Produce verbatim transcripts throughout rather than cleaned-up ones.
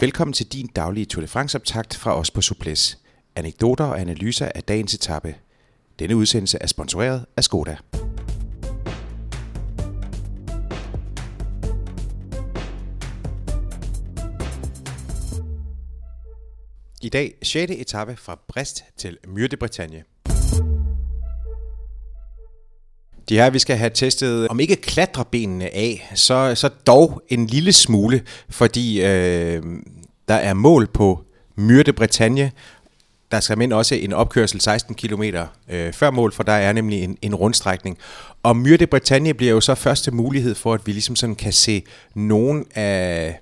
Velkommen til din daglige Tour de France-optakt fra os på Souplesse. Anekdoter og analyser af dagens etape. Denne udsendelse er sponsoreret af Skoda. I dag sjette etape fra Brest til Mur-de-Bretagne. Det her, vi skal have testet, om ikke klatrebenene af, så, så dog en lille smule, fordi øh, der er mål på Mur-de-Bretagne. Der skal men også en opkørsel seksten kilometer øh, før mål, for der er nemlig en, en rundstrækning. Og Mur-de-Bretagne bliver jo så første mulighed for, at vi ligesom sådan kan se nogen af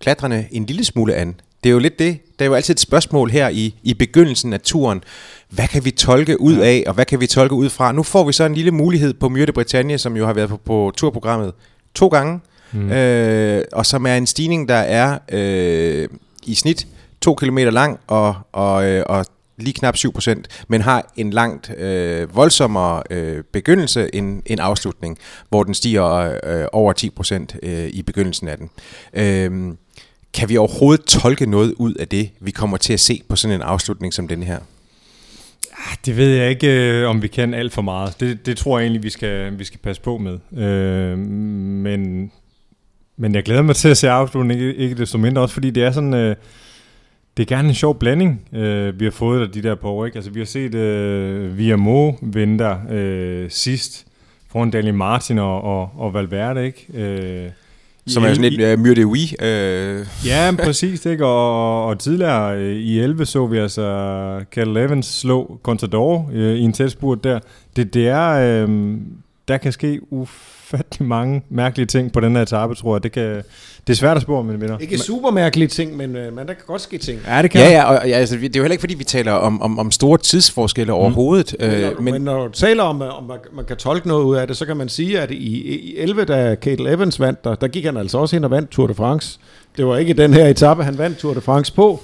klatrene en lille smule an. Det er jo lidt det. Der er jo altid et spørgsmål her i, i begyndelsen af turen. Hvad kan vi tolke ud af, og hvad kan vi tolke ud fra? Nu får vi så en lille mulighed på Mur-de-Bretagne, som jo har været på, på turprogrammet to gange, mm. øh, og som er en stigning, der er øh, i snit to kilometer lang og, og, øh, og lige knap syv procent, men har en langt øh, voldsommere øh, begyndelse end en afslutning, hvor den stiger øh, over ti procent øh, i begyndelsen af den. Øh, Kan vi overhovedet tolke noget ud af det, vi kommer til at se på sådan en afslutning som den her? Det ved jeg ikke, øh, om vi kan alt for meget. Det, det tror jeg egentlig, vi skal, vi skal passe på med. Øh, men, men jeg glæder mig til at se afslutningen, ikke, ikke desto mindre også, fordi det er sådan... Øh, det er gerne en sjov blanding, øh, vi har fået af de der på, ikke? Altså, vi har set øh, Viamo venter øh, sidst foran Dali Martin og, og, og Valverde, ikke? Øh, Som er sådan lidt uh, Mur-de-Oui. Øh. Ja, præcis. Ikke? Og, og tidligere øh, i elleve så vi altså Cadel Evans slå Contador øh, i en tætspurt der. Det, det er, øh, der kan ske ufattelig mange mærkelige ting på den her etape, tror jeg. Det, kan, det er svært at spore, mine venner. Ikke super mærkelige ting, men, øh, men der kan godt ske ting. Ja, det kan. Ja, ja, og, ja altså, det er jo heller ikke, fordi vi taler om, om, om store tidsforskelle overhovedet. Mm. Øh, men, når, men, men når du taler om, om man, man kan tolke noget ud af det, så kan man sige, at i, i elleve, da Cadel Evans vandt, der, der gik han altså også hen og vandt Tour de France. Det var ikke den her etape, han vandt Tour de France på,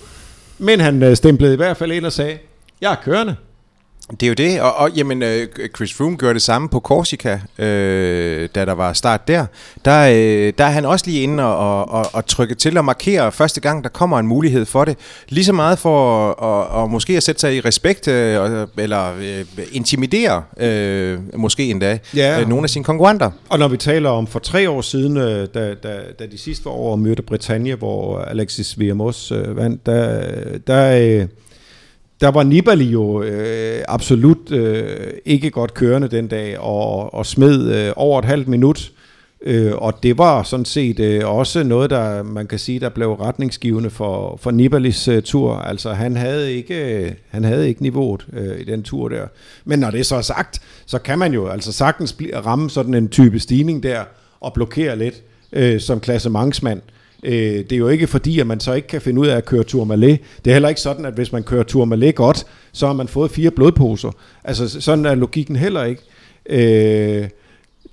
men han øh, stemplede i hvert fald ind og sagde, jeg er kørende. Det er jo det, og, og jamen, Chris Froome gjorde det samme på Corsica, øh, da der var start der. Der, øh, der er han også lige inde og, og, og trykke til og markere første gang, der kommer en mulighed for det. Lige så meget for at, og, og måske at sætte sig i respekt, øh, eller øh, intimidere, øh, måske endda, ja. øh, nogle af sine konkurrenter. Og når vi taler om for tre år siden, da, da, da de sidste var over Mur-de-Bretagne, hvor Alexis Vuillermoz øh, vandt, der... der øh, Der var Nibali jo øh, absolut øh, ikke godt kørende den dag, og, og smed øh, over et halvt minut. Øh, og det var sådan set øh, også noget, der man kan sige, der blev retningsgivende for, for Nibalis øh, tur. Altså han havde ikke, øh, han havde ikke niveauet øh, i den tur der. Men når det så er sagt, så kan man jo altså sagtens ramme sådan en type stigning der, og blokere lidt øh, som klassementsmand. Det er jo ikke fordi, at man så ikke kan finde ud af at køre Tourmalet. Det er heller ikke sådan, at hvis man kører Tourmalet godt, så har man fået fire blodposer. Altså sådan er logikken heller ikke. Øh,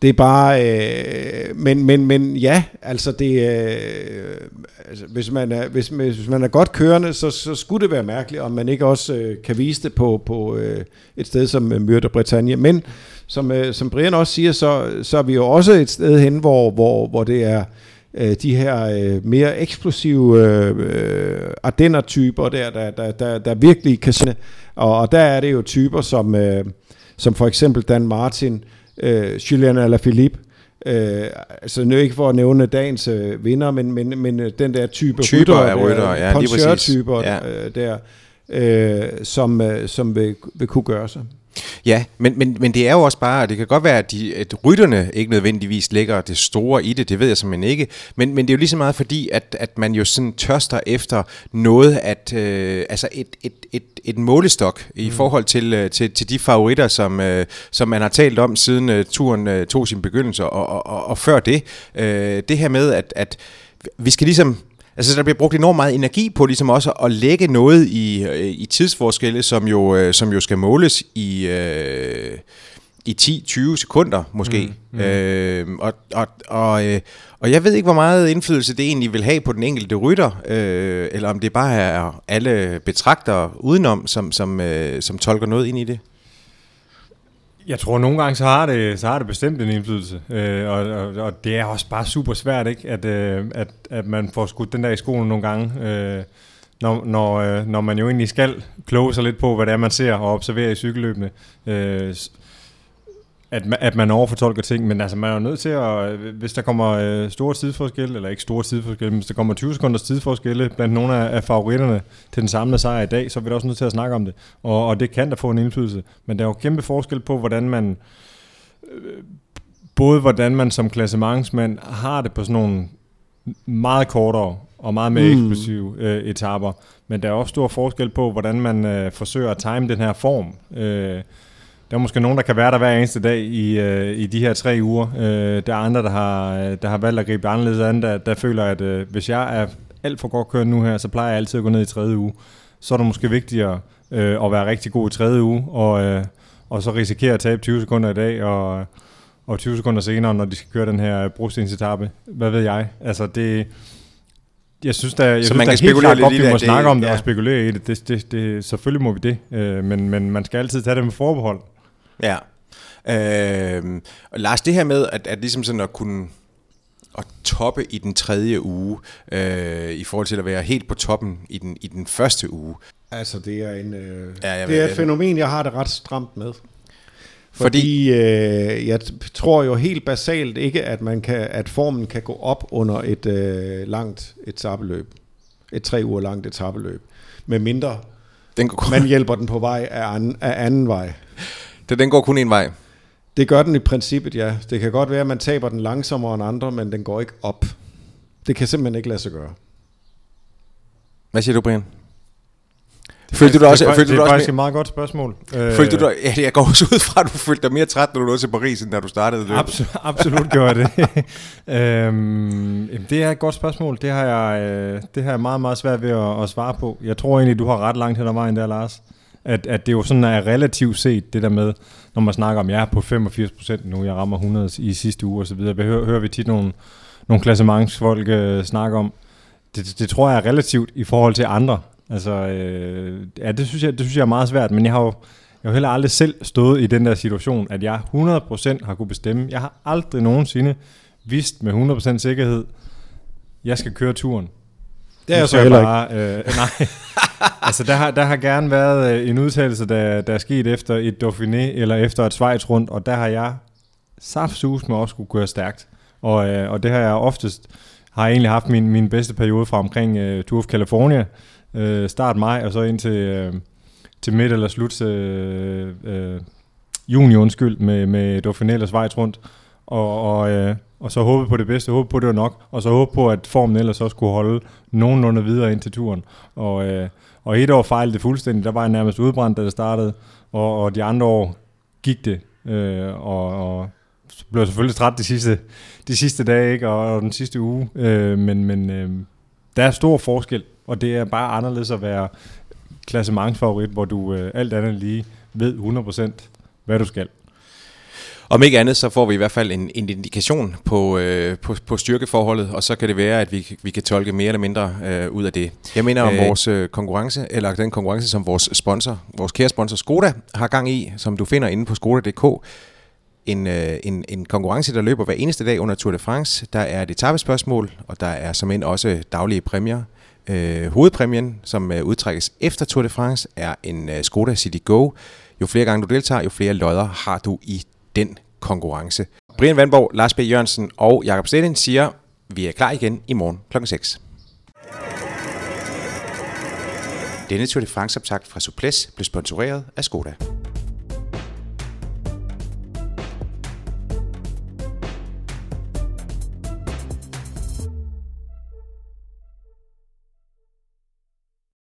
det er bare... Øh, men, men, men ja, altså det... Øh, altså hvis, man er, hvis, hvis man er godt kørende, så, så skulle det være mærkeligt, om man ikke også øh, kan vise det på, på øh, et sted som Mur-de-Bretagne. Men som, øh, som Brian også siger, så, så er vi jo også et sted hen, hvor, hvor, hvor det er... de her øh, mere eksplosive øh, ardenner-typer, der, der, der, der, der virkelig kan sende. Og, og der er det jo typer, som, øh, som for eksempel Dan Martin, øh, Julian Alaphilippe, øh, altså nu ikke for at nævne dagens øh, vinder, men, men, men den der type rytter, koncerttyper der, øh, som, øh, som vil, vil kunne gøre sig. Ja, men, men, men det er jo også bare, det kan godt være, at, de, at rytterne ikke nødvendigvis lægger det store i det, det ved jeg simpelthen ikke, men, men det er jo lige så meget fordi, at, at man jo sådan tørster efter noget, at, øh, altså et, et, et, et målestok mm. i forhold til, øh, til, til de favoritter, som, øh, som man har talt om siden øh, turen øh, tog sin begyndelse, og, og, og, og før det, øh, det her med, at, at vi skal ligesom... Altså der bliver brugt enormt meget energi på ligesom også at lægge noget i, i tidsforskelle, som jo, som jo skal måles i, øh, i ti til tyve sekunder måske. Mm, mm. Øh, og, og, og, øh, og jeg ved ikke, hvor meget indflydelse det egentlig vil have på den enkelte rytter, øh, eller om det bare er alle betragtere udenom, som, som, øh, som tolker noget ind i det. Jeg tror, nogle gange så har det, så har det bestemt en indflydelse, øh, og, og, og det er også bare super svært, ikke? At, øh, at, at man får skudt den der i skolen nogle gange, øh, når, når, øh, når man jo egentlig skal kloge sig lidt på, hvad det er, man ser og observerer i cykelløbene, øh, at, at man overfortolker ting, men altså man er jo nødt til at, hvis der kommer øh, store tidsforskelle, eller ikke store tidsforskelle, men hvis der kommer tyve sekunders tidsforskelle blandt nogle af, af favoritterne til den samlede sejr i dag, så er vi da også nødt til at snakke om det, og, og det kan da få en indflydelse, men der er jo kæmpe forskel på, hvordan man, øh, både hvordan man som klassementsmand har det på sådan nogle meget kortere og meget mere eksplosive øh, etaper, men der er også stor forskel på, hvordan man øh, forsøger at time den her form, øh, der er måske nogen, der kan være der hver eneste dag i, øh, i de her tre uger. Øh, der er andre, der har, der har valgt at gribe anderledes an, der, der føler, at øh, hvis jeg er alt for godt kørende nu her, så plejer jeg altid at gå ned i tredje uge. Så er det måske vigtigere øh, at være rigtig god i tredje uge, og, øh, og så risikere at tabe tyve sekunder i dag, og, og tyve sekunder senere, når de skal køre den her brostensetappe. Hvad ved jeg? Altså det... Jeg synes, der, jeg synes, man der kan helt klart godt, vi må det, snakke om det, ja. Og spekulere i det. Det, det, det. Selvfølgelig må vi det, øh, men, men man skal altid tage det med forbehold. Ja. Øh, og Lars, det her med, at, at ligesom sådan at kunne at toppe i den tredje uge, øh, i forhold til at være helt på toppen i den, i den første uge. Altså, det er, en, øh, ja, det ved, er et fænomen, jeg har det ret stramt med. Fordi, fordi øh, jeg tror jo helt basalt ikke, at, man kan, at formen kan gå op under et øh, langt etapeløb. Et tre uger langt etapeløb. Med mindre den går, man hjælper den på vej af anden, af anden vej. Det, den går kun en vej. Det gør den i princippet, ja. Det kan godt være, at man taber den langsommere end andre, men den går ikke op. Det kan simpelthen ikke lade sig gøre. Hvad siger du, Brian? Følte du også? Det er, det er, det er faktisk et meget godt spørgsmål. Følte du dig, ja, jeg går også ud fra, at du følte dig mere træt, når du nåede til Paris, end da du startede løbet. Absolut, absolut gør det. øhm, det er et godt spørgsmål. Det har jeg, det har jeg meget, meget svært ved at, at svare på. Jeg tror egentlig, du har ret langt hen ad vejen der, Lars. At, at det jo sådan er relativt set, det der med, når man snakker om, jeg er på femogfirs procent nu, jeg rammer hundrede i sidste uge osv. Det hører, hører vi tit nogle, nogle klassementsfolk øh, snakke om. Det, det tror jeg er relativt i forhold til andre. Altså, øh, ja, det synes jeg, det synes jeg er meget svært, men jeg har jo jeg har heller aldrig selv stået i den der situation, at jeg hundrede procent har kunne bestemme. Jeg har aldrig nogensinde vidst med hundrede procent sikkerhed, jeg skal køre turen. Det er jo så heller bare, ikke. Øh, nej, altså der har, der har gerne været en udtalelse, der, der er sket efter et Dauphiné eller efter et Schweiz rundt, og der har jeg saftsus med også skulle køre stærkt, og, øh, og det har jeg oftest, har jeg egentlig haft min, min bedste periode fra omkring øh, Tour of California, Øh, start maj og så ind til, øh, til midt eller slut øh, øh, juni undskyld med, med Dauphiné eller Schweiz rundt og, og, øh, og så håbe på det bedste, håbe på det var nok og så håbe på at formen ellers også kunne holde nogenlunde videre ind til turen og, øh, og et år fejlede det fuldstændig, der var jeg nærmest udbrændt da det startede og, og de andre år gik det øh, og, og blev selvfølgelig træt de sidste, de sidste dage ikke? Og, og den sidste uge øh, men, men øh, der er stor forskel. Og det er bare anderledes at være klassementsfavorit, hvor du øh, alt andet lige ved hundrede procent, hvad du skal. Om ikke andet, så får vi i hvert fald en, en indikation på, øh, på, på styrkeforholdet, og så kan det være, at vi, vi kan tolke mere eller mindre øh, ud af det. Jeg mener om øh, vores øh, konkurrence, eller den konkurrence, som vores sponsor, vores kære sponsor Skoda har gang i, som du finder inde på skoda punktum d k. En, en, en konkurrence, der løber hver eneste dag under Tour de France. Der er et etapespørgsmål, og der er som end også daglige præmier. Øh, hovedpræmien, som øh, udtrækkes efter Tour de France, er en øh, Skoda City Go. Jo flere gange du deltager, jo flere lodder har du i den konkurrence. Brian Vandborg, Lars B. Jørgensen og Jacob Staehelin siger, vi er klar igen i morgen klokken seks. Denne Tour de France-optakt fra Souplesse blev sponsoreret af Skoda.